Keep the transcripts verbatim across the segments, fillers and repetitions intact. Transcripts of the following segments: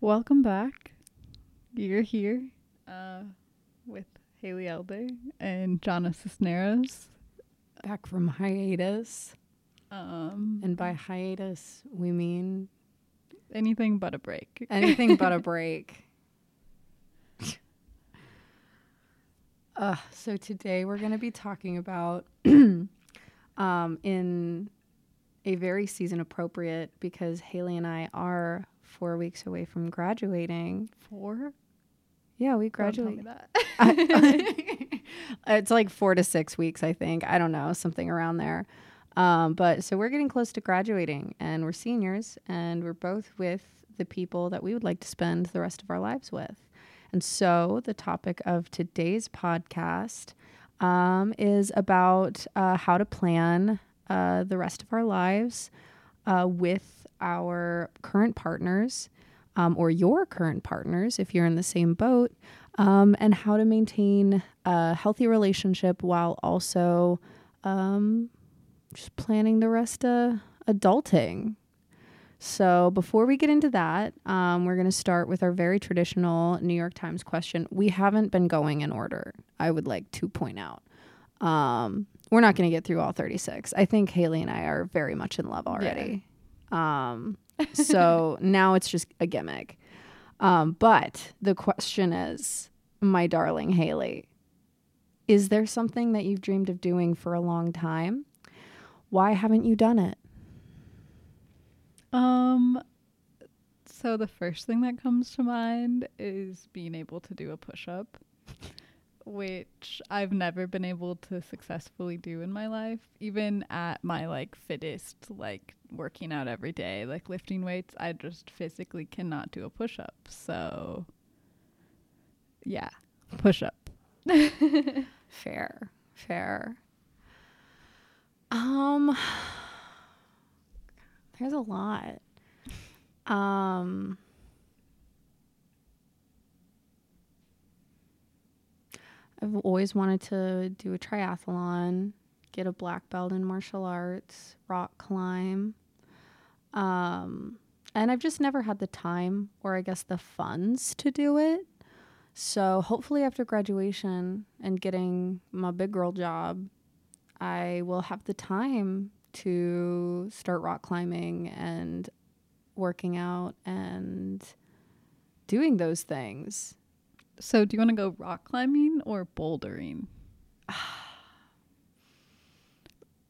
Welcome back. You're here uh, with Haley Elbe and Jonah Cisneros. Back from hiatus. Um, and by hiatus, we mean... Anything but a break. Anything but a break. Uh, so today we're going to be talking about, um, in a very season appropriate, because Haley and I are... four weeks away from graduating. Four? Yeah, we graduate. That. I, I, it's like four to six weeks, I think. I don't know, something around there. Um, but so we're getting close to graduating, and we're seniors, and we're both with the people that we would like to spend the rest of our lives with. And so the topic of today's podcast um, is about uh, how to plan uh, the rest of our lives uh, with our current partners, um, or your current partners if you're in the same boat, um, and how to maintain a healthy relationship while also um, just planning the rest of adulting. So before we get into that, um, we're going to start with our very traditional New York Times question. We haven't been going in order, I would like to point out. Um, we're not going to get through all thirty-six. I think Haley and I are very much in love already. Yeah. Um, so now it's just a gimmick. Um, but the question is, my darling Haley, is there something that you've dreamed of doing for a long time? Why haven't you done it? Um, so the first thing that comes to mind is being able to do a push-up, which I've never been able to successfully do in my life, even at my like fittest, like working out every day, like lifting weights. I just physically cannot do a push-up. So yeah, push-up. fair, fair. Um, there's a lot. Um, I've always wanted to do a triathlon, get a black belt in martial arts, rock climb. Um, and I've just never had the time, or I guess the funds to do it. So hopefully after graduation and getting my big girl job, I will have the time to start rock climbing and working out and doing those things. So do you want to go rock climbing or bouldering?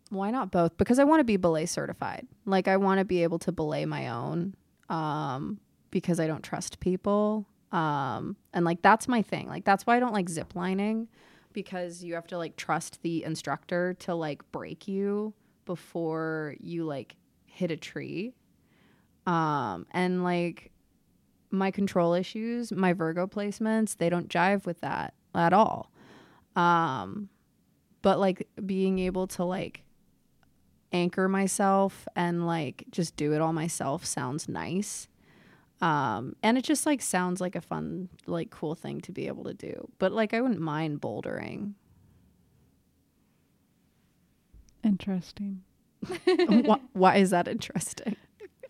Why not both? Because I want to be belay certified. Like I want to be able to belay my own, um, because I don't trust people. Um, and like, that's my thing. Like, that's why I don't like zip lining, because you have to like trust the instructor to like break you before you like hit a tree. Um, and like, my control issues, my Virgo placements, they don't jive with that at all. Um, but like being able to like anchor myself and like just do it all myself sounds nice. Um, and it just like sounds like a fun, like cool thing to be able to do. But like I wouldn't mind bouldering. Interesting. why, why is that interesting?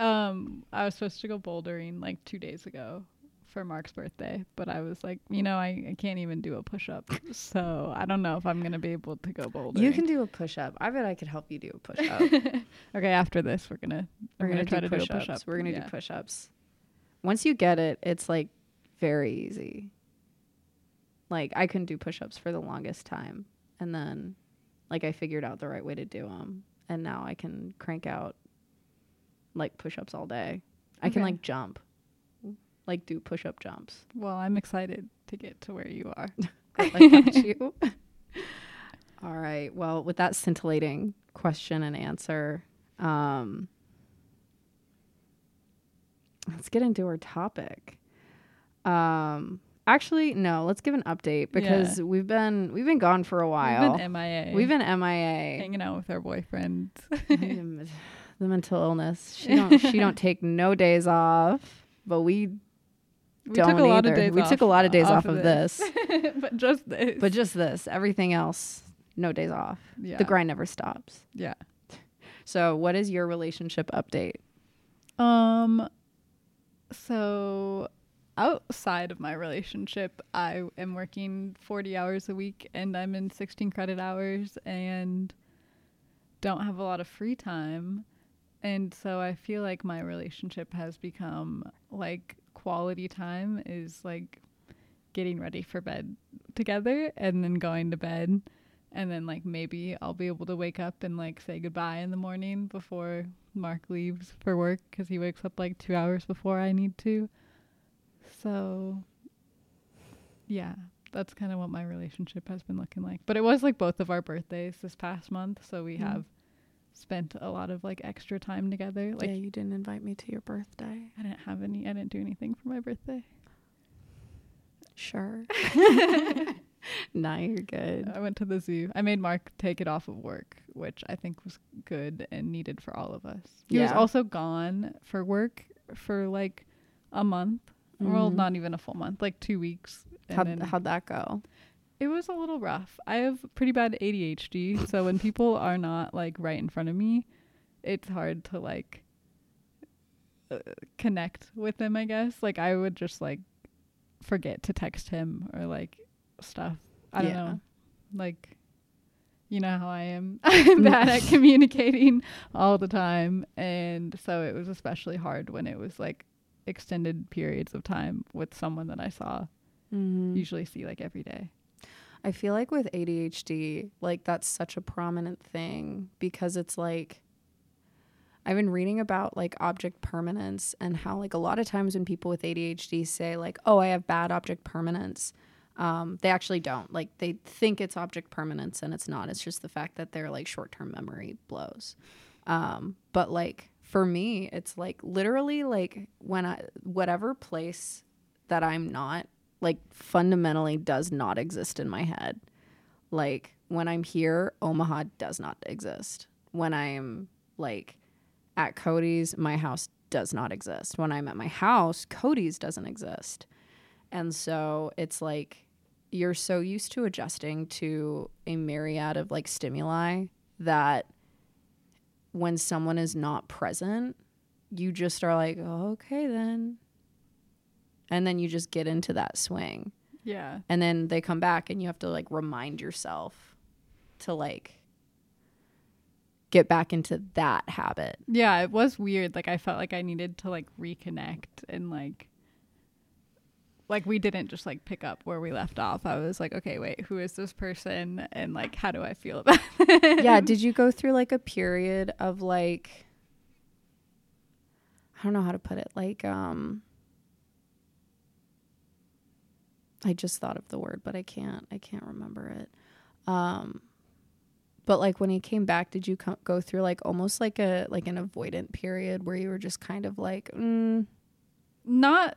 Um, I was supposed to go bouldering like two days ago for Mark's birthday, but I was like, you know, I, I can't even do a push-up, so I don't know if I'm going to be able to go bouldering. You can do a push-up. I bet I could help you do a push-up. Okay, after this, we're going to we're gonna try to do a push-up. We're going to do push-ups. Once you get it, it's like very easy. Like I couldn't do push-ups for the longest time, and then like I figured out the right way to do them, and now I can crank out like push-ups all day. I okay. can like jump, like do push-up jumps. Well, I'm excited to get to where you are. I got you. All right. Well, with that scintillating question and answer, um, let's get into our topic. Um, actually, no, let's give an update because yeah. we've been we've been gone for a while. We've been M I A. We've been M I A. Hanging out with our boyfriend. The mental illness. She don't. she don't take no days off. But we, we don't took a lot either. Of days we off, took a lot of days off, off of this. this. But just this. But just this. Everything else, no days off. Yeah. The grind never stops. Yeah. So, what is your relationship update? Um, So outside of my relationship, I am working forty hours a week and I'm in sixteen credit hours and don't have a lot of free time. And so I feel like my relationship has become like quality time is like getting ready for bed together and then going to bed. And then like maybe I'll be able to wake up and like say goodbye in the morning before Mark leaves for work because he wakes up like two hours before I need to. So yeah, that's kind of what my relationship has been looking like. But it was like both of our birthdays this past month. So we mm. have spent a lot of like extra time together. Like, yeah, you didn't invite me to your birthday. I didn't have any. I didn't do anything for my birthday. Sure. Nah, you're good. I went to the zoo. I made Mark take it off of work, which I think was good and needed for all of us. He yeah. was also gone for work for like a month. Mm-hmm. Well, not even a full month, like two weeks. How'd, and then how'd that go? It was a little rough. I have pretty bad A D H D, so when people are not like right in front of me, it's hard to like uh, connect with them, I guess. Like I would just like forget to text him or like stuff. I yeah. don't know. Like, you know how I am. I'm bad at communicating all the time. And so it was especially hard when it was like extended periods of time with someone that I saw mm-hmm. usually see like every day. I feel like with A D H D, like that's such a prominent thing because it's like I've been reading about like object permanence and how like a lot of times when people with A D H D say like, oh, I have bad object permanence, Um, they actually don't. Like they think it's object permanence and it's not. It's just the fact that their like short-term memory blows. Um, but like for me, it's like literally like when I, whatever place that I'm not like fundamentally does not exist in my head. Like when I'm here, Omaha does not exist. When I'm like at Cody's, my house does not exist. When I'm at my house, Cody's doesn't exist. And so it's like, you're so used to adjusting to a myriad of like stimuli that when someone is not present, you just are like, oh, okay, then. And then you just get into that swing. Yeah. And then they come back and you have to like remind yourself to like get back into that habit. Yeah, it was weird. Like I felt like I needed to like reconnect and like. Like, we didn't just, like, pick up where we left off. I was like, okay, wait, who is this person? And, like, how do I feel about it? Yeah, did you go through, like, a period of, like, I don't know how to put it. Like, um, I just thought of the word, but I can't. I can't remember it. Um, but, like, when he came back, did you co- go through, like, almost like a, like, an avoidant period where you were just kind of, like, mm. Not...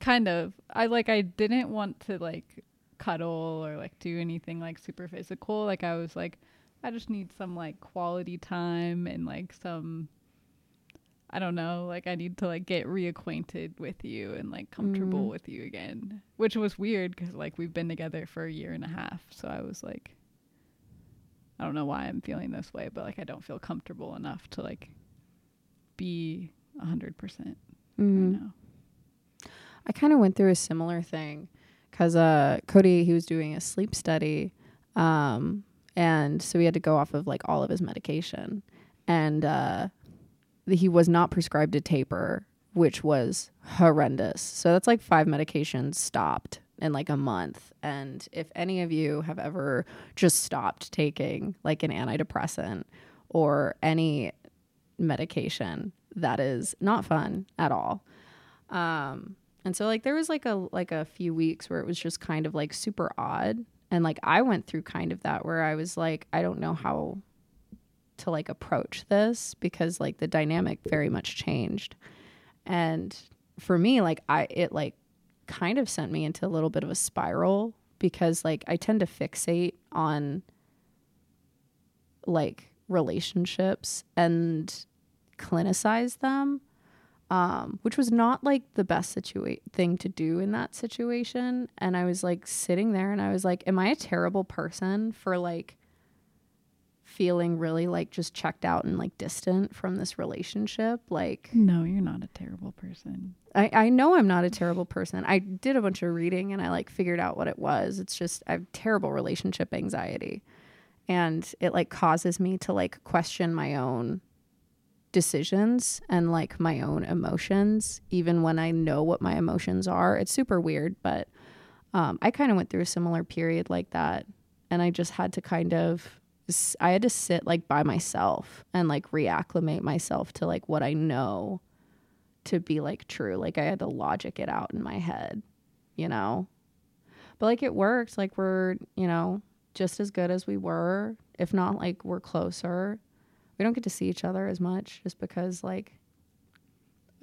Kind of. I like I didn't want to like cuddle or like do anything like super physical. Like I was like, I just need some like quality time and like some, I don't know, like I need to like get reacquainted with you and like comfortable mm. with you again, which was weird because like we've been together for a year and a half. So I was like, I don't know why I'm feeling this way, but like I don't feel comfortable enough to like be a hundred percent right now. I kind of went through a similar thing because uh, Cody, he was doing a sleep study. Um, and so he had to go off of like all of his medication. And uh, he was not prescribed a taper, which was horrendous. So that's like five medications stopped in like a month. And if any of you have ever just stopped taking like an antidepressant or any medication, that is not fun at all. Um, And so like there was like a like a few weeks where it was just kind of like super odd. And like I went through kind of that where I was like, I don't know how to like approach this because like the dynamic very much changed. And for me, like I it like kind of sent me into a little bit of a spiral because like I tend to fixate on like relationships and clinicize them. Um, which was not like the best situa- thing to do in that situation. And I was like sitting there and I was like, am I a terrible person for like feeling really like just checked out and like distant from this relationship? Like, no, you're not a terrible person. person. I, I know I'm not a terrible person. I did a bunch of reading and I like figured out what it was. It's just I have terrible relationship anxiety, and it like causes me to like question my own decisions and like my own emotions, even when I know what my emotions are. It's super weird, but um, I kind of went through a similar period like that, and I just had to kind of I had to sit like by myself and like reacclimate myself to like what I know to be like true. Like I had to logic it out in my head, you know, but like it worked. Like we're, you know, just as good as we were, if not like we're closer. We don't get to see each other as much just because like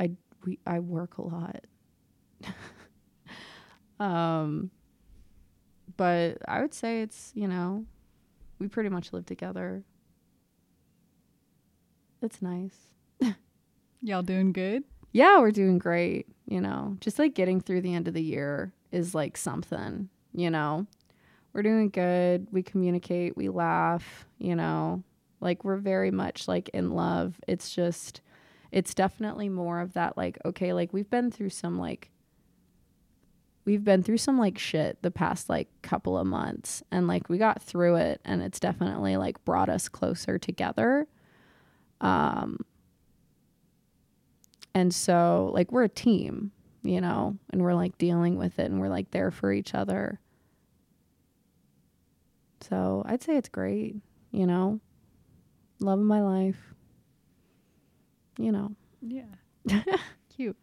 I, we, I work a lot. um, but I would say it's, you know, we pretty much live together. That's nice. Y'all doing good? Yeah, we're doing great. You know, just like getting through the end of the year is like something, you know, we're doing good. We communicate, we laugh, you know, like we're very much like in love. It's just, it's definitely more of that, like, okay, like we've been through some like We've been through some like shit the past like couple of months, and like we got through it, and it's definitely like brought us closer together. Um, and so like we're a team, you know, and we're like dealing with it, and we're like there for each other. So I'd say it's great, you know, love of my life, you know. Yeah. Cute.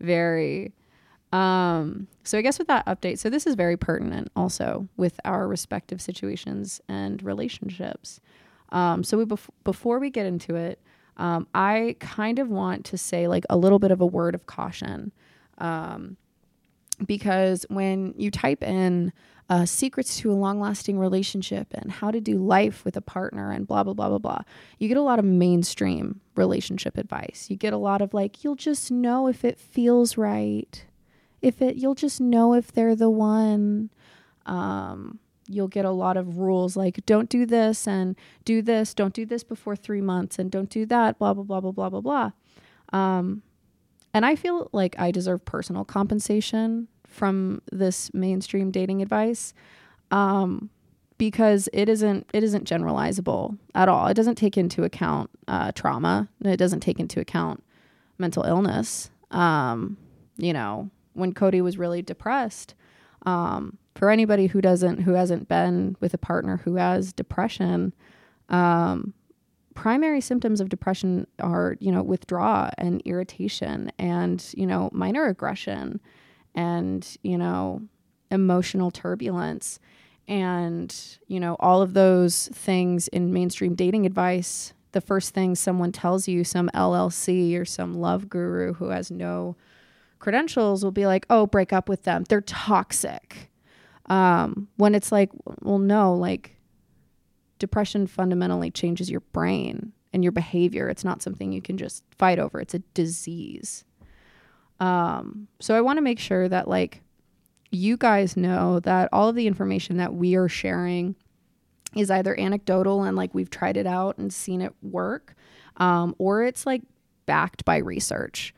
Very. Um, so I guess with that update, so this is very pertinent also with our respective situations and relationships. Um, so we bef- before we get into it, um, I kind of want to say like a little bit of a word of caution, um, because when you type in uh, secrets to a long-lasting relationship and how to do life with a partner and blah, blah, blah, blah, blah, you get a lot of mainstream relationship advice. You get a lot of like, you'll just know if it feels right. If it, you'll just know if they're the one. Um, you'll get a lot of rules like don't do this and do this, don't do this before three months and don't do that, blah, blah, blah, blah, blah, blah, blah. Um, and I feel like I deserve personal compensation from this mainstream dating advice um, because it isn't, it isn't generalizable at all. It doesn't take into account uh, trauma. It doesn't take into account mental illness, um, you know, when Cody was really depressed, um, for anybody who doesn't, who hasn't been with a partner who has depression, um, primary symptoms of depression are, you know, withdrawal and irritation and, you know, minor aggression and, you know, emotional turbulence and, you know, all of those things in mainstream dating advice. The first thing someone tells you, some L L C or some love guru who has no credentials will be like, oh, break up with them, they're toxic, um when it's like, well, no, like depression fundamentally changes your brain and your behavior. It's not something you can just fight over. It's a disease. Um so I want to make sure that like you guys know that all of the information that we are sharing is either anecdotal and like we've tried it out and seen it work, um or it's like backed by research.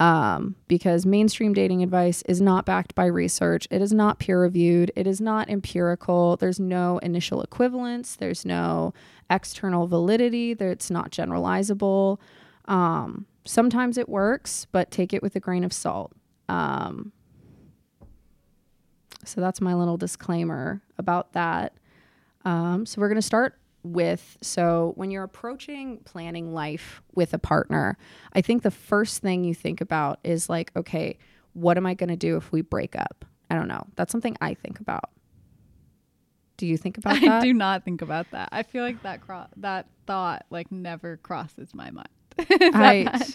Um, because mainstream dating advice is not backed by research. It is not peer reviewed. It is not empirical. There's no initial equivalence. There's no external validity. It's not generalizable. Um, sometimes it works, but take it with a grain of salt. Um, so that's my little disclaimer about that. Um, so we're going to start with, so when you're approaching planning life with a partner, I think the first thing you think about is like, okay, what am I going to do if we break up? I don't know. That's something I think about. Do you think about I that? I do not think about that. I feel like that cro- that thought like never crosses my mind. I,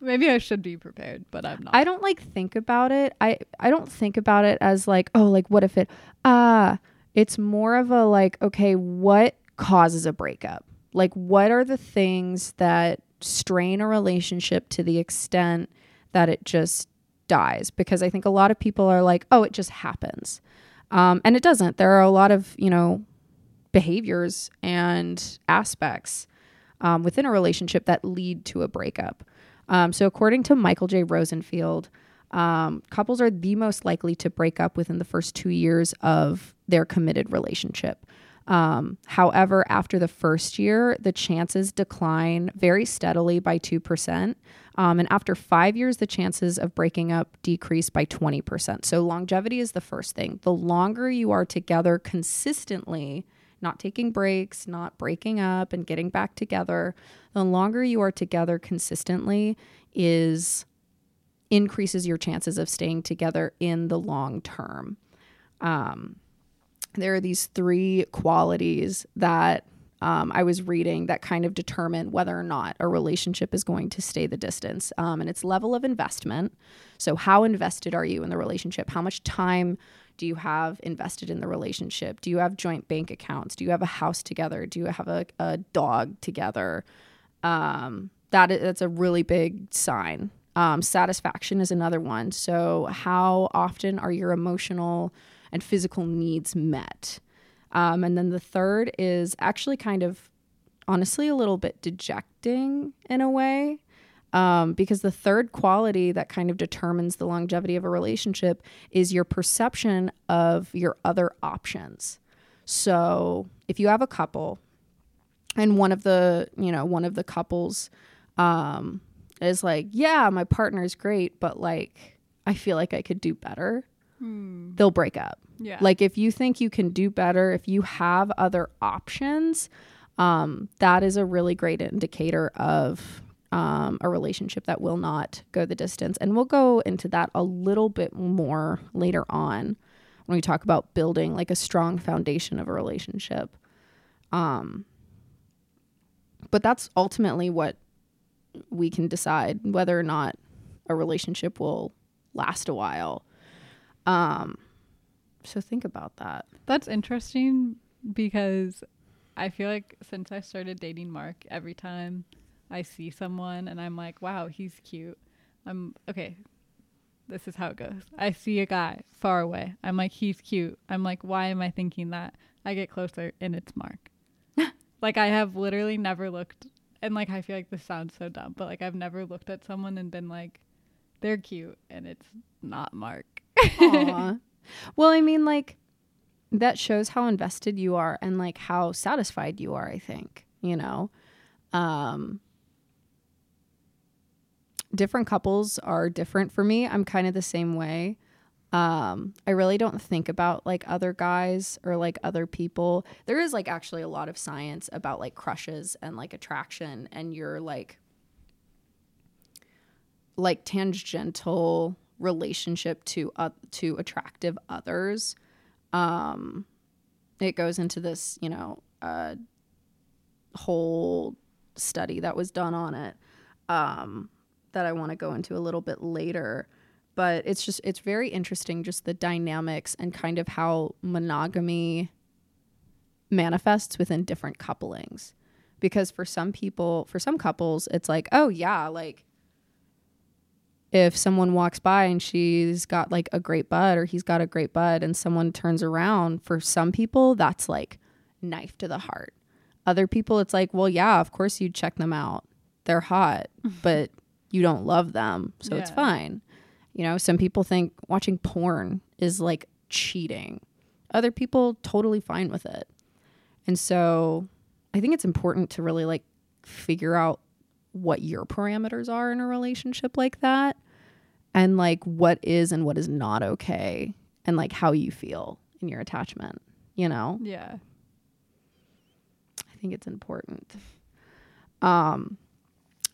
maybe I should be prepared, but I'm not. I don't like think about it. I, I don't think about it as like, oh, like what if it, ah, uh, it's more of a like, okay, what causes a breakup? Like, what are the things that strain a relationship to the extent that it just dies? Because I think a lot of people are like, oh, it just happens. Um, and it doesn't. There are a lot of, you know, behaviors and aspects um, within a relationship that lead to a breakup. Um, so according to Michael J. Rosenfield, um, couples are the most likely to break up within the first two years of their committed relationship. Um, however, after the first year, the chances decline very steadily by two percent. Um, and after five years, the chances of breaking up decrease by twenty percent. So longevity is the first thing. The longer you are together consistently, not taking breaks, not breaking up and getting back together, the longer you are together consistently is increases your chances of staying together in the long term. Um, there are these three qualities that um, I was reading that kind of determine whether or not a relationship is going to stay the distance. Um, and it's level of investment. So how invested are you in the relationship? How much time do you have invested in the relationship? Do you have joint bank accounts? Do you have a house together? Do you have a, a dog together? Um, that is, that's a really big sign. Um, satisfaction is another one. So how often are your emotional and physical needs met? Um, and then the third is actually kind of, honestly, a little bit dejecting in a way, um, because the third quality that kind of determines the longevity of a relationship is your perception of your other options. So if you have a couple and one of the, you know, one of the couples um, is like, yeah, my partner's great, but like, I feel like I could do better. Hmm. They'll break up. Yeah. Like if you think you can do better, if you have other options, um, that is a really great indicator of um, a relationship that will not go the distance. And we'll go into that a little bit more later on when we talk about building like a strong foundation of a relationship. Um, but that's ultimately what we can decide whether or not a relationship will last a while. Um, so think about that. That's interesting because I feel like since I started dating Mark, every time I see someone and I'm like, wow, he's cute. I'm okay. This is how it goes. I see a guy far away. I'm like, he's cute. I'm like, why am I thinking that? I get closer and it's Mark. Like I have literally never looked, and like, I feel like this sounds so dumb, but like I've never looked at someone and been like, they're cute and it's not Mark. Well, I mean, like, that shows how invested you are and like how satisfied you are, I think, you know. Um different couples are different. For me, I'm kind of the same way. um I really don't think about like other guys or like other people. There is like actually a lot of science about like crushes and like attraction and your like like tangential relationship to uh, to attractive others. Um it goes into this, you know, uh whole study that was done on it, um that I want to go into a little bit later. But it's just it's very interesting, just the dynamics and kind of how monogamy manifests within different couplings. Because for some people, for some couples, it's like, oh yeah, like if someone walks by and she's got like a great bud or he's got a great bud and someone turns around, for some people, that's like knife to the heart. Other people, it's like, well, yeah, of course you'd check them out. They're hot, but you don't love them. So yeah. It's fine. You know, some people think watching porn is like cheating. Other people totally fine with it. And so I think it's important to really like figure out what your parameters are in a relationship like that, and like what is and what is not okay, and like how you feel in your attachment, you know? Yeah. I think it's important. Um,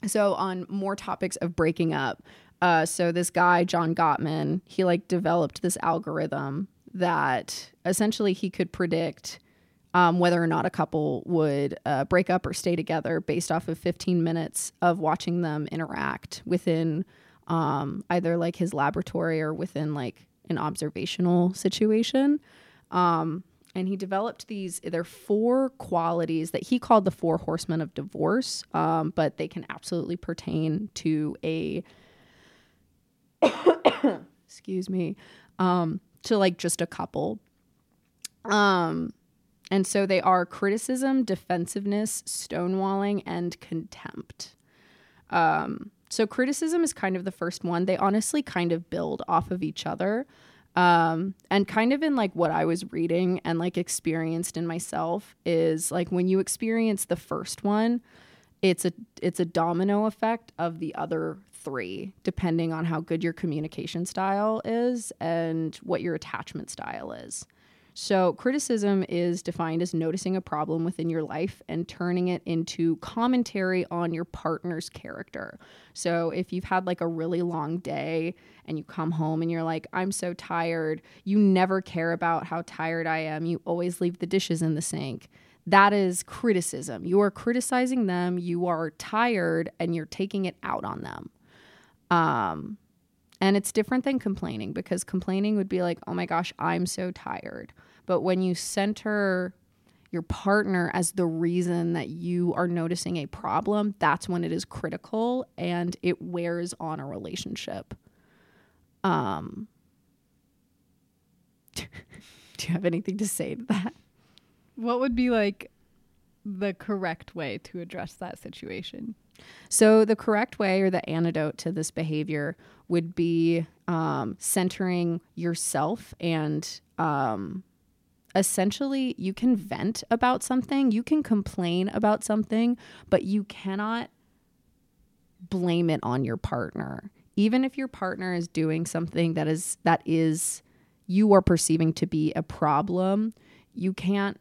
so on more topics of breaking up, uh, so this guy, John Gottman, he like developed this algorithm that essentially he could predict Um, whether or not a couple would uh, break up or stay together based off of fifteen minutes of watching them interact within um, either like his laboratory or within like an observational situation. Um, and he developed these, there are four qualities that he called the four horsemen of divorce, um, but they can absolutely pertain to a, excuse me, um, to like just a couple. Um, And so they are criticism, defensiveness, stonewalling, and contempt. Um, So criticism is kind of the first one. They honestly kind of build off of each other. Um, and kind of in like what I was reading and like experienced in myself is like when you experience the first one, it's a it's a domino effect of the other three, depending on how good your communication style is and what your attachment style is. So criticism is defined as noticing a problem within your life and turning it into commentary on your partner's character. So if you've had like a really long day and you come home and you're like, I'm so tired, you never care about how tired I am, you always leave the dishes in the sink. That is criticism. You are criticizing them, you are tired, and you're taking it out on them. Um, and it's different than complaining, because complaining would be like, oh my gosh, I'm so tired. But when you center your partner as the reason that you are noticing a problem, that's when it is critical and it wears on a relationship. Um, do you have anything to say to that? What would be like the correct way to address that situation? So the correct way or the antidote to this behavior would be um, centering yourself and um, essentially you can vent about something, you can complain about something, but you cannot blame it on your partner. Even if your partner is doing something that is that is you are perceiving to be a problem, you can't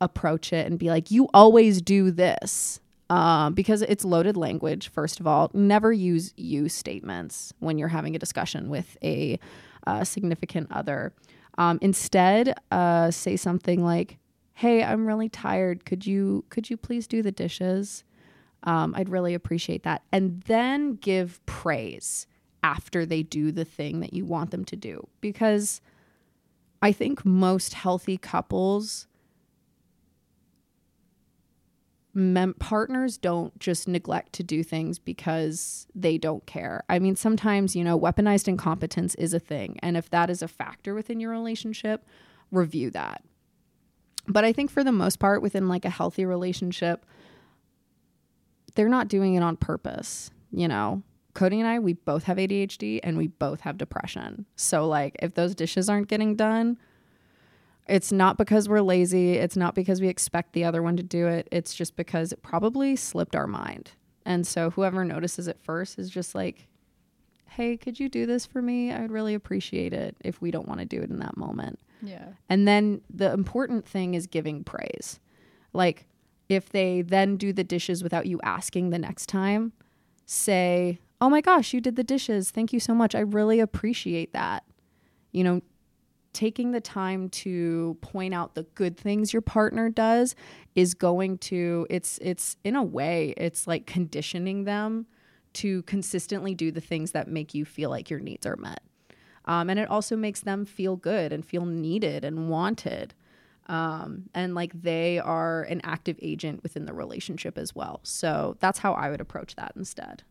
approach it and be like, you always do this. Um, because it's loaded language, first of all. Never use you statements when you're having a discussion with a uh, significant other. Um, instead, uh, say something like, hey, I'm really tired. Could you could you please do the dishes? Um, I'd really appreciate that. And then give praise after they do the thing that you want them to do. Because I think most healthy couples... Mem- partners don't just neglect to do things because they don't care. I mean, sometimes, you know, weaponized incompetence is a thing. And if that is a factor within your relationship, review that. But I think for the most part, within like a healthy relationship, they're not doing it on purpose. You know, Cody and I, we both have A D H D and we both have depression. So like if those dishes aren't getting done, it's not because we're lazy. It's not because we expect the other one to do it. It's just because it probably slipped our mind. And so whoever notices it first is just like, hey, could you do this for me? I would really appreciate it if we don't want to do it in that moment. Yeah. And then the important thing is giving praise. Like if they then do the dishes without you asking the next time, say, oh my gosh, you did the dishes. Thank you so much. I really appreciate that. You know, taking the time to point out the good things your partner does is going to, it's, it's in a way, it's like conditioning them to consistently do the things that make you feel like your needs are met. Um, and it also makes them feel good and feel needed and wanted. Um, and like they are an active agent within the relationship as well. So that's how I would approach that instead.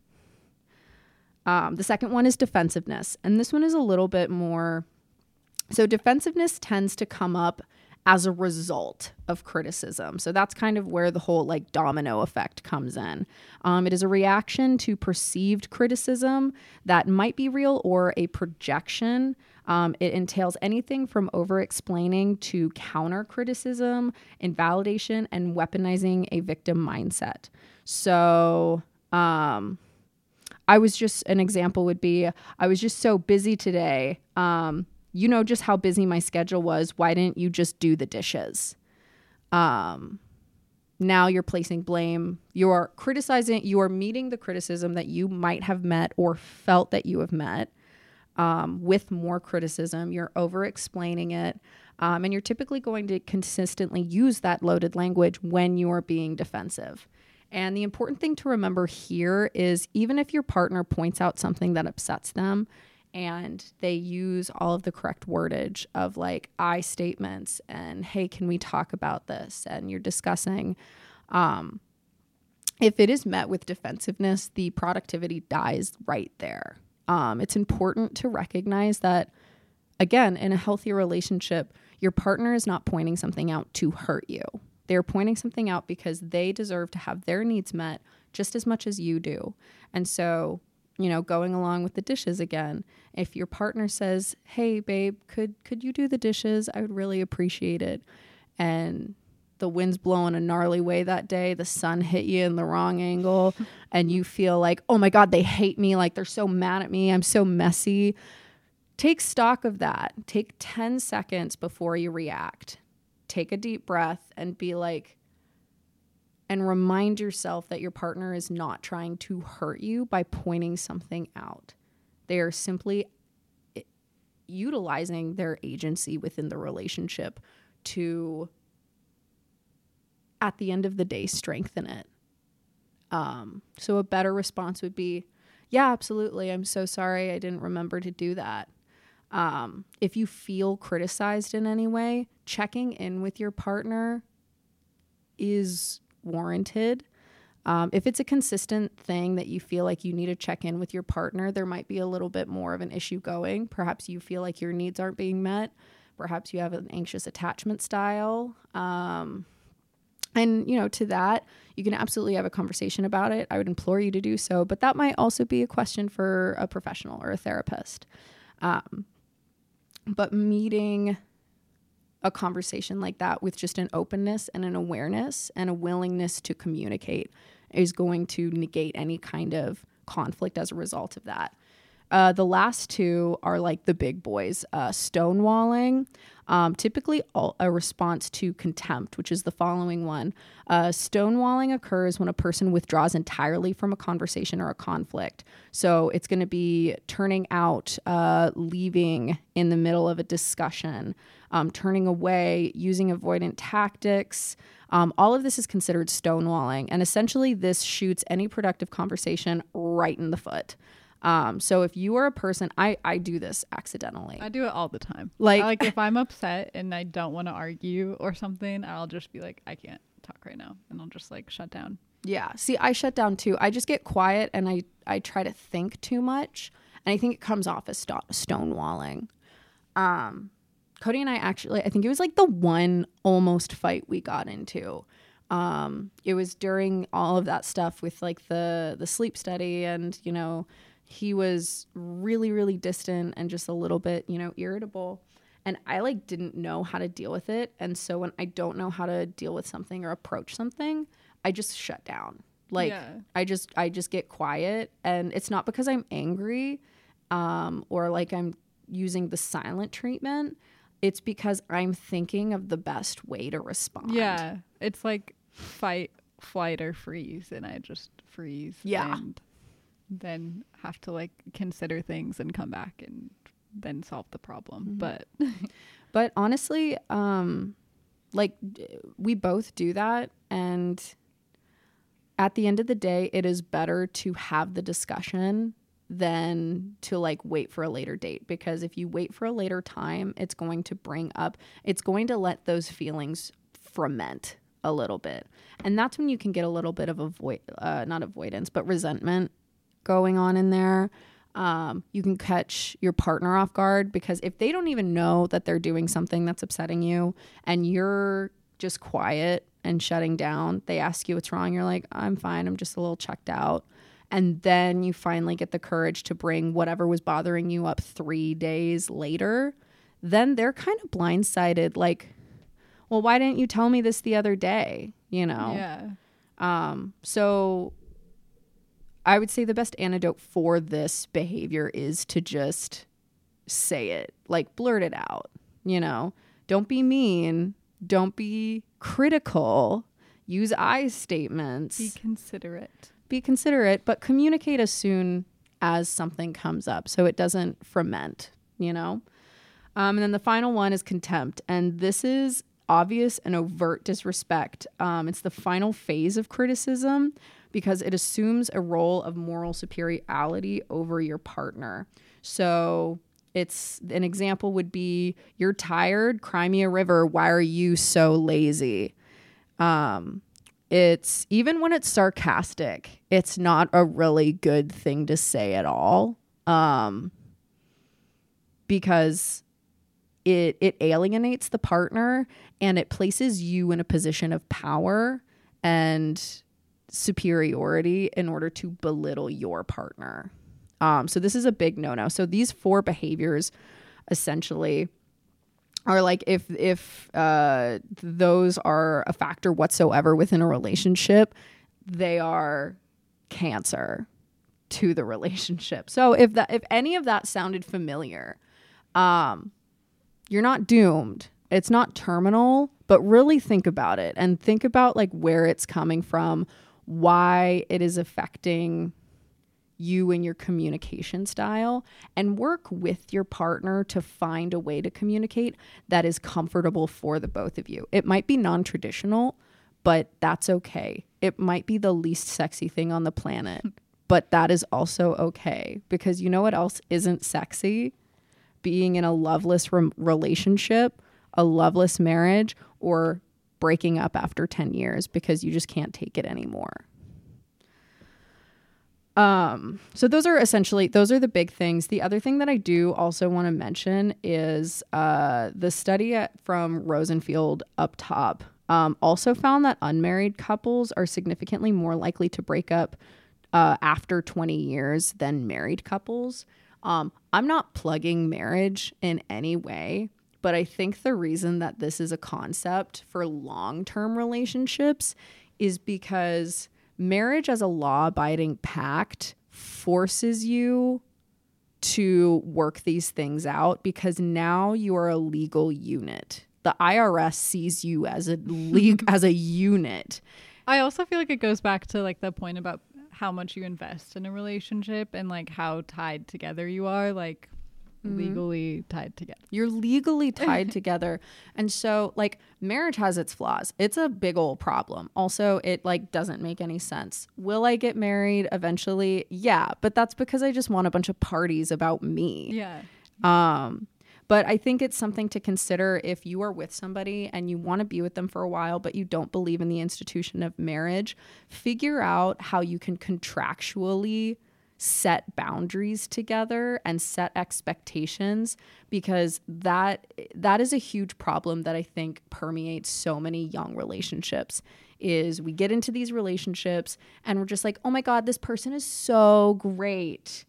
Um, the second one is defensiveness. And this one is a little bit more. So defensiveness tends to come up as a result of criticism. So that's kind of where the whole like domino effect comes in. Um, it is a reaction to perceived criticism that might be real or a projection. Um, it entails anything from over-explaining to counter-criticism, invalidation, and weaponizing a victim mindset. So... Um, I was just... An example would be, I was just so busy today... Um, you know just how busy my schedule was. Why didn't you just do the dishes? Um, now you're placing blame. You are criticizing. You are meeting the criticism that you might have met or felt that you have met um, with more criticism. You're over-explaining it. Um, and you're typically going to consistently use that loaded language when you're being defensive. And the important thing to remember here is even if your partner points out something that upsets them, and they use all of the correct wordage of like I statements and, hey, can we talk about this? And you're discussing. Um, if it is met with defensiveness, the productivity dies right there. Um, it's important to recognize that, again, in a healthy relationship, your partner is not pointing something out to hurt you. They're pointing something out because they deserve to have their needs met just as much as you do. And so you know, going along with the dishes again. If your partner says, hey, babe, could could you do the dishes? I would really appreciate it. And the wind's blowing a gnarly way that day. The sun hit you in the wrong angle. And you feel like, oh, my God, they hate me. Like, they're so mad at me. I'm so messy. Take stock of that. Take ten seconds before you react. Take a deep breath and be like, and remind yourself that your partner is not trying to hurt you by pointing something out. They are simply utilizing their agency within the relationship to, at the end of the day, strengthen it. Um, so a better response would be, yeah, absolutely. I'm so sorry. I didn't remember to do that. Um, if you feel criticized in any way, checking in with your partner is warranted. Um, if it's a consistent thing that you feel like you need to check in with your partner, there might be a little bit more of an issue going. Perhaps you feel like your needs aren't being met. Perhaps you have an anxious attachment style. Um, and, you know, to that, you can absolutely have a conversation about it. I would implore you to do so. But that might also be a question for a professional or a therapist. Um, but meeting a conversation like that with just an openness and an awareness and a willingness to communicate is going to negate any kind of conflict as a result of that. Uh, the last two are like the big boys, uh, stonewalling, um, typically all, a response to contempt, which is the following one. Uh, stonewalling occurs when a person withdraws entirely from a conversation or a conflict. So it's going to be turning out, uh, leaving in the middle of a discussion, um, turning away, using avoidant tactics. Um, all of this is considered stonewalling. And essentially this shoots any productive conversation right in the foot. Um, so if you are a person, I, I do this accidentally. I do it all the time. Like, like if I'm upset and I don't want to argue or something, I'll just be like, I can't talk right now. And I'll just like shut down. Yeah. See, I shut down too. I just get quiet and I, I try to think too much. And I think it comes off as st- stonewalling. Um, Cody and I actually, I think it was like the one almost fight we got into. Um, it was during all of that stuff with like the, the sleep study and, you know, he was really, really distant and just a little bit, you know, irritable. And I like didn't know how to deal with it. And so when I don't know how to deal with something or approach something, I just shut down. Like yeah. I just I just get quiet. And it's not because I'm angry um, or like I'm using the silent treatment. It's because I'm thinking of the best way to respond. Yeah. It's like fight, flight, or freeze. And I just freeze. Yeah. And- then have to like consider things and come back and then solve the problem. Mm-hmm. But but honestly, um, like d- we both do that. And at the end of the day, it is better to have the discussion than to like wait for a later date. Because if you wait for a later time, it's going to bring up, it's going to let those feelings ferment a little bit. And that's when you can get a little bit of avoid, uh, not avoidance, but resentment going on in there. Um, you can catch your partner off guard, because if they don't even know that they're doing something that's upsetting you and you're just quiet and shutting down, they ask you what's wrong, you're like, I'm fine, I'm just a little checked out. And then you finally get the courage to bring whatever was bothering you up three days later, then they're kind of blindsided, like, well, why didn't you tell me this the other day? You know? Yeah. Um, so I would say the best antidote for this behavior is to just say it, like blurt it out, you know, don't be mean, don't be critical, use I statements, be considerate, be considerate, but communicate as soon as something comes up so it doesn't ferment, you know. Um, and then the final one is contempt. And this is obvious and overt disrespect. Um, it's the final phase of criticism, because it assumes a role of moral superiority over your partner. So it's an example would be, you're tired, cry me a river, why are you so lazy? Um, it's even when it's sarcastic, it's not a really good thing to say at all, um, because it it alienates the partner and it places you in a position of power and superiority in order to belittle your partner. Um, so this is a big no-no. So these four behaviors essentially are like, if if uh, those are a factor whatsoever within a relationship, they are cancer to the relationship. So if that, if any of that sounded familiar, um, you're not doomed. It's not terminal, but really think about it and think about like where it's coming from, why it is affecting you and your communication style, and work with your partner to find a way to communicate that is comfortable for the both of you. It might be non-traditional, but that's okay. It might be the least sexy thing on the planet, but that is also okay, because you know what else isn't sexy? Being in a loveless re- relationship, a loveless marriage, or breaking up after ten years because you just can't take it anymore. Um, so those are essentially, those are the big things. The other thing that I do also want to mention is uh, the study at, from Rosenfield up top um, also found that unmarried couples are significantly more likely to break up uh, after twenty years than married couples. Um, I'm not plugging marriage in any way, but I think the reason that this is a concept for long-term relationships is because marriage as a law-abiding pact forces you to work these things out, because now you are a legal unit. The I R S sees you as a league, as a unit. I also feel like it goes back to like the point about how much you invest in a relationship and like how tied together you are, like mm-hmm. legally tied together. You're legally tied together. And so like marriage has its flaws. It's a big old problem. Also, it like doesn't make any sense. Will I get married eventually? Yeah, but that's because I just want a bunch of parties about me. Yeah. Um, but I think it's something to consider if you are with somebody and you want to be with them for a while, but you don't believe in the institution of marriage. Figure out how you can contractually set boundaries together and set expectations, because that that is a huge problem that I think permeates so many young relationships. Is we get into these relationships and we're just like, oh my God, this person is so great.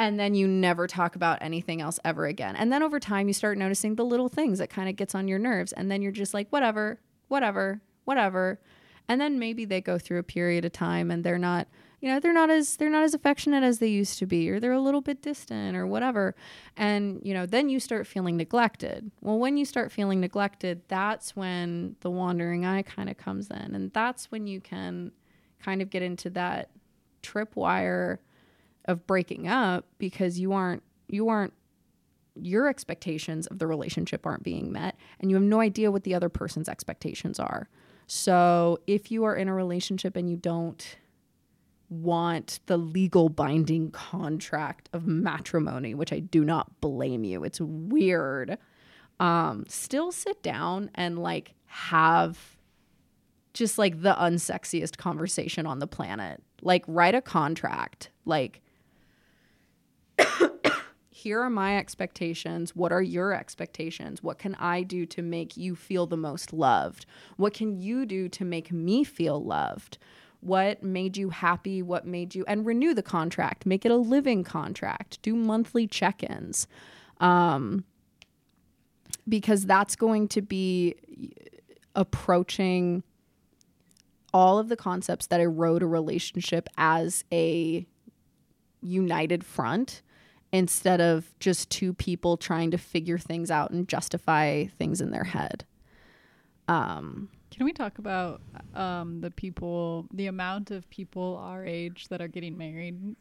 And then you never talk about anything else ever again. And then over time you start noticing the little things that kind of gets on your nerves. And then you're just like, whatever, whatever, whatever. And then maybe they go through a period of time and they're not, you know, they're not as they're not as affectionate as they used to be, or they're a little bit distant or whatever. And, you know, then you start feeling neglected. Well, when you start feeling neglected, that's when the wandering eye kind of comes in. And that's when you can kind of get into that tripwire of breaking up, because you aren't you aren't your expectations of the relationship aren't being met, and you have no idea what the other person's expectations are. So if you are in a relationship and you don't want the legal binding contract of matrimony, which I do not blame you, it's weird, um still sit down and like have just like the unsexiest conversation on the planet. Like, write a contract. Like, here are my expectations. What are your expectations? What can I do to make you feel the most loved? What can you do to make me feel loved? What made you happy? What made you... And renew the contract. Make it a living contract. Do monthly check-ins. Um, because that's going to be approaching all of the concepts that erode a relationship as a united front, instead of just two people trying to figure things out and justify things in their head. Um... Can we talk about um, the people, the amount of people our age that are getting married?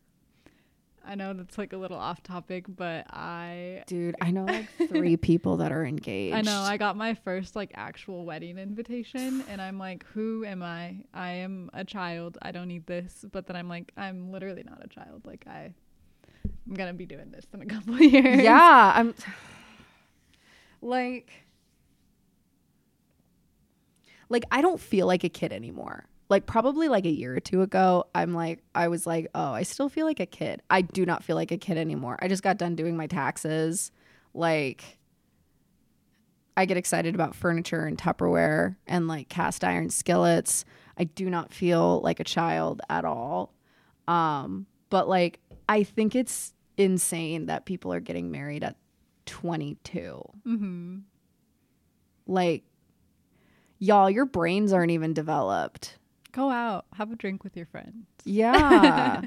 I know that's like a little off topic, but I... Dude, I know like three people that are engaged. I know. I got my first like actual wedding invitation and I'm like, who am I? I am a child. I don't need this. But then I'm like, I'm literally not a child. Like I, I'm going to be doing this in a couple of years. Yeah. I'm like... Like, I don't feel like a kid anymore. Like, probably like a year or two ago, I'm like, I was like, oh, I still feel like a kid. I do not feel like a kid anymore. I just got done doing my taxes. Like, I get excited about furniture and Tupperware and like cast iron skillets. I do not feel like a child at all. Um, but like, I think it's insane that people are getting married at twenty-two. Mm-hmm. Like, y'all, your brains aren't even developed. Go out. Have a drink with your friends. Yeah.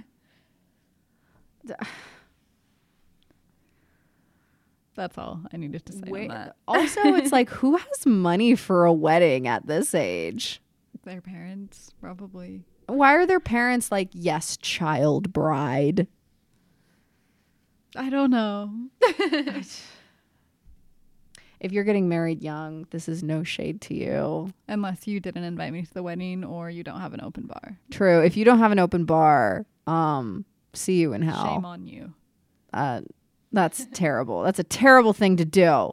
That's all I needed to say Wait, on that. Also, it's like, who has money for a wedding at this age? Their parents, probably. Why are their parents like, yes, child bride? I don't know. If you're getting married young, this is no shade to you. Unless you didn't invite me to the wedding or you don't have an open bar. True. If you don't have an open bar, um, see you in hell. Shame on you. Uh, that's terrible. That's a terrible thing to do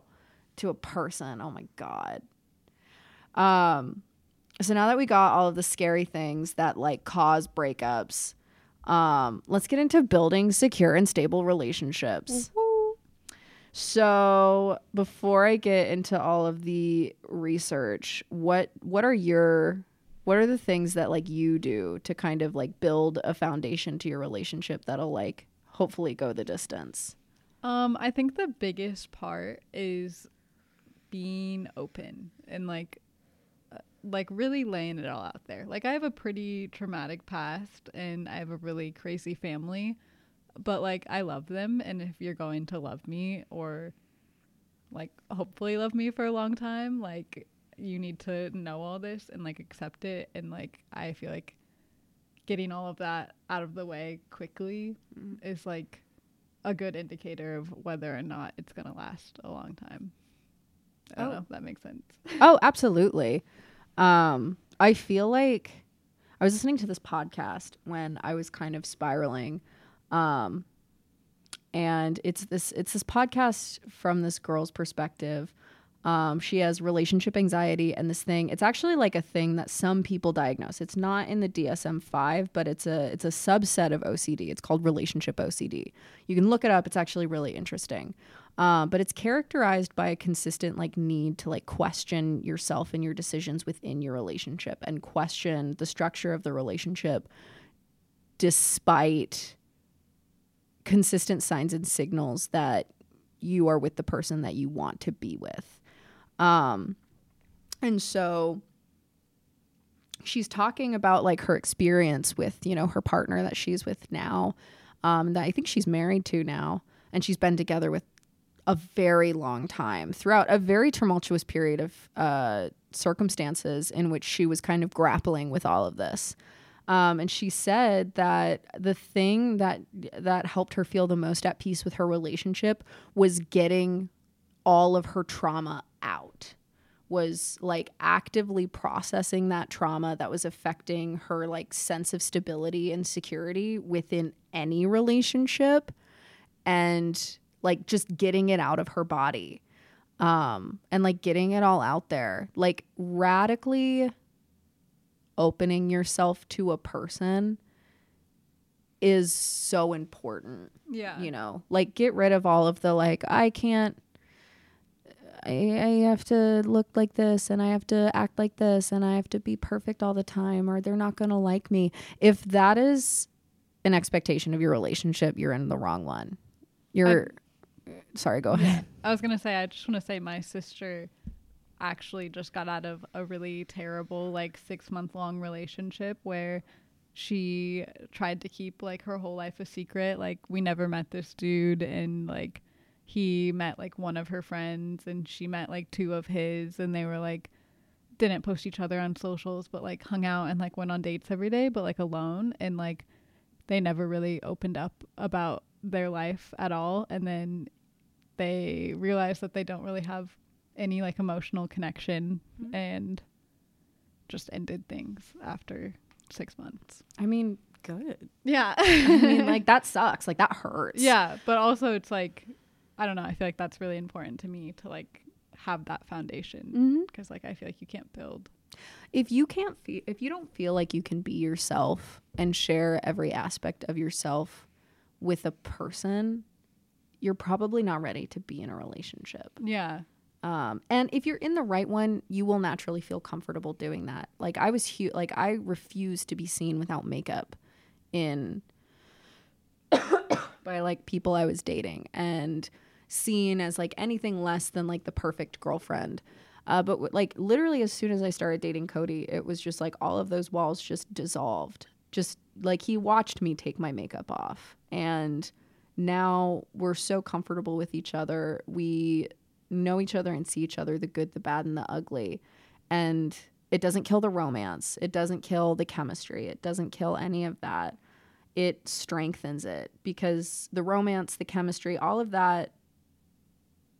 to a person. Oh, my God. Um, so now that we got all of the scary things that, like, cause breakups, um, let's get into building secure and stable relationships. Woo-hoo. So before I get into all of the research, what what are your what are the things that like you do to kind of like build a foundation to your relationship that'll like hopefully go the distance? Um, I think the biggest part is being open and like like really laying it all out there. Like, I have a pretty traumatic past and I have a really crazy family. But, like, I love them, and if you're going to love me or, like, hopefully love me for a long time, like, you need to know all this and, like, accept it. And, like, I feel like getting all of that out of the way quickly mm. is, like, a good indicator of whether or not it's going to last a long time. I don't oh. know if that makes sense. Oh, absolutely. Um, I feel like I was listening to this podcast when I was kind of spiraling. Um, and it's this, it's this podcast from this girl's perspective. Um, she has relationship anxiety and this thing, it's actually like a thing that some people diagnose. It's not in the D S M five, but it's a, it's a subset of O C D. It's called relationship O C D. You can look it up. It's actually really interesting. Um, but it's characterized by a consistent like need to like question yourself and your decisions within your relationship and question the structure of the relationship despite consistent signs and signals that you are with the person that you want to be with. Um, and so she's talking about like her experience with, you know, her partner that she's with now, um, that I think she's married to now, and she's been together with a very long time throughout a very tumultuous period of uh, circumstances in which she was kind of grappling with all of this. Um, and she said that the thing that that helped her feel the most at peace with her relationship was getting all of her trauma out, was like actively processing that trauma that was affecting her like sense of stability and security within any relationship and like just getting it out of her body um, and like getting it all out there, like radically opening yourself to a person is so important. Yeah. You know, like get rid of all of the, like, I can't, I, I have to look like this and I have to act like this and I have to be perfect all the time or they're not going to like me. If that is an expectation of your relationship, you're in the wrong one. You're I, sorry, go ahead. I was going to say, I just want to say my sister actually just got out of a really terrible like six month long relationship where she tried to keep like her whole life a secret, like we never met this dude and like he met like one of her friends and she met like two of his and they were like didn't post each other on socials but like hung out and like went on dates every day but like alone and like they never really opened up about their life at all. And then they realized that they don't really have any like emotional connection mm-hmm. and just ended things after six months. I mean, good. Yeah. I mean, like that sucks. Like that hurts. Yeah. But also it's like, I don't know. I feel like that's really important to me to like have that foundation because mm-hmm. like, I feel like you can't build. If you can't feel, if you don't feel like you can be yourself and share every aspect of yourself with a person, you're probably not ready to be in a relationship. Yeah. Um, and if you're in the right one, you will naturally feel comfortable doing that. Like I was huge, like I refused to be seen without makeup in by like people I was dating and seen as like anything less than like the perfect girlfriend. Uh, but w- like literally as soon as I started dating Cody, it was just like all of those walls just dissolved. Just like he watched me take my makeup off. And now we're so comfortable with each other. We know each other and see each other, the good, the bad, and the ugly. And it doesn't kill the romance. It doesn't kill the chemistry. It doesn't kill any of that. It strengthens it because the romance, the chemistry, all of that,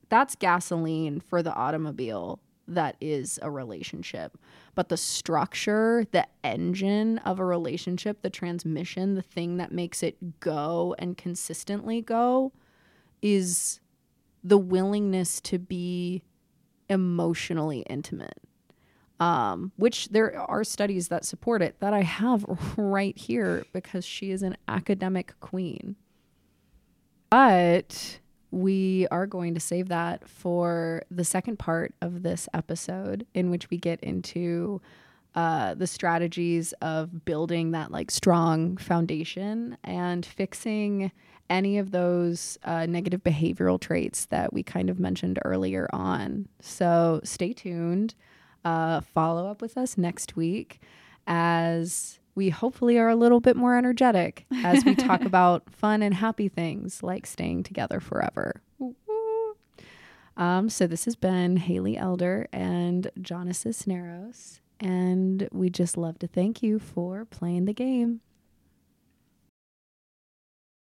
that's gasoline for the automobile that is a relationship. But the structure, the engine of a relationship, the transmission, the thing that makes it go and consistently go is the willingness to be emotionally intimate. Um, which there are studies that support it that I have right here because she is an academic queen. But we are going to save that for the second part of this episode in which we get into uh, the strategies of building that like strong foundation and fixing any of those uh, negative behavioral traits that we kind of mentioned earlier on. So stay tuned. Uh, follow up with us next week as we hopefully are a little bit more energetic as we talk about fun and happy things like staying together forever. Um, so this has been Haley Elbe and Jonah Cisneros, and we just love to thank you for playing the game.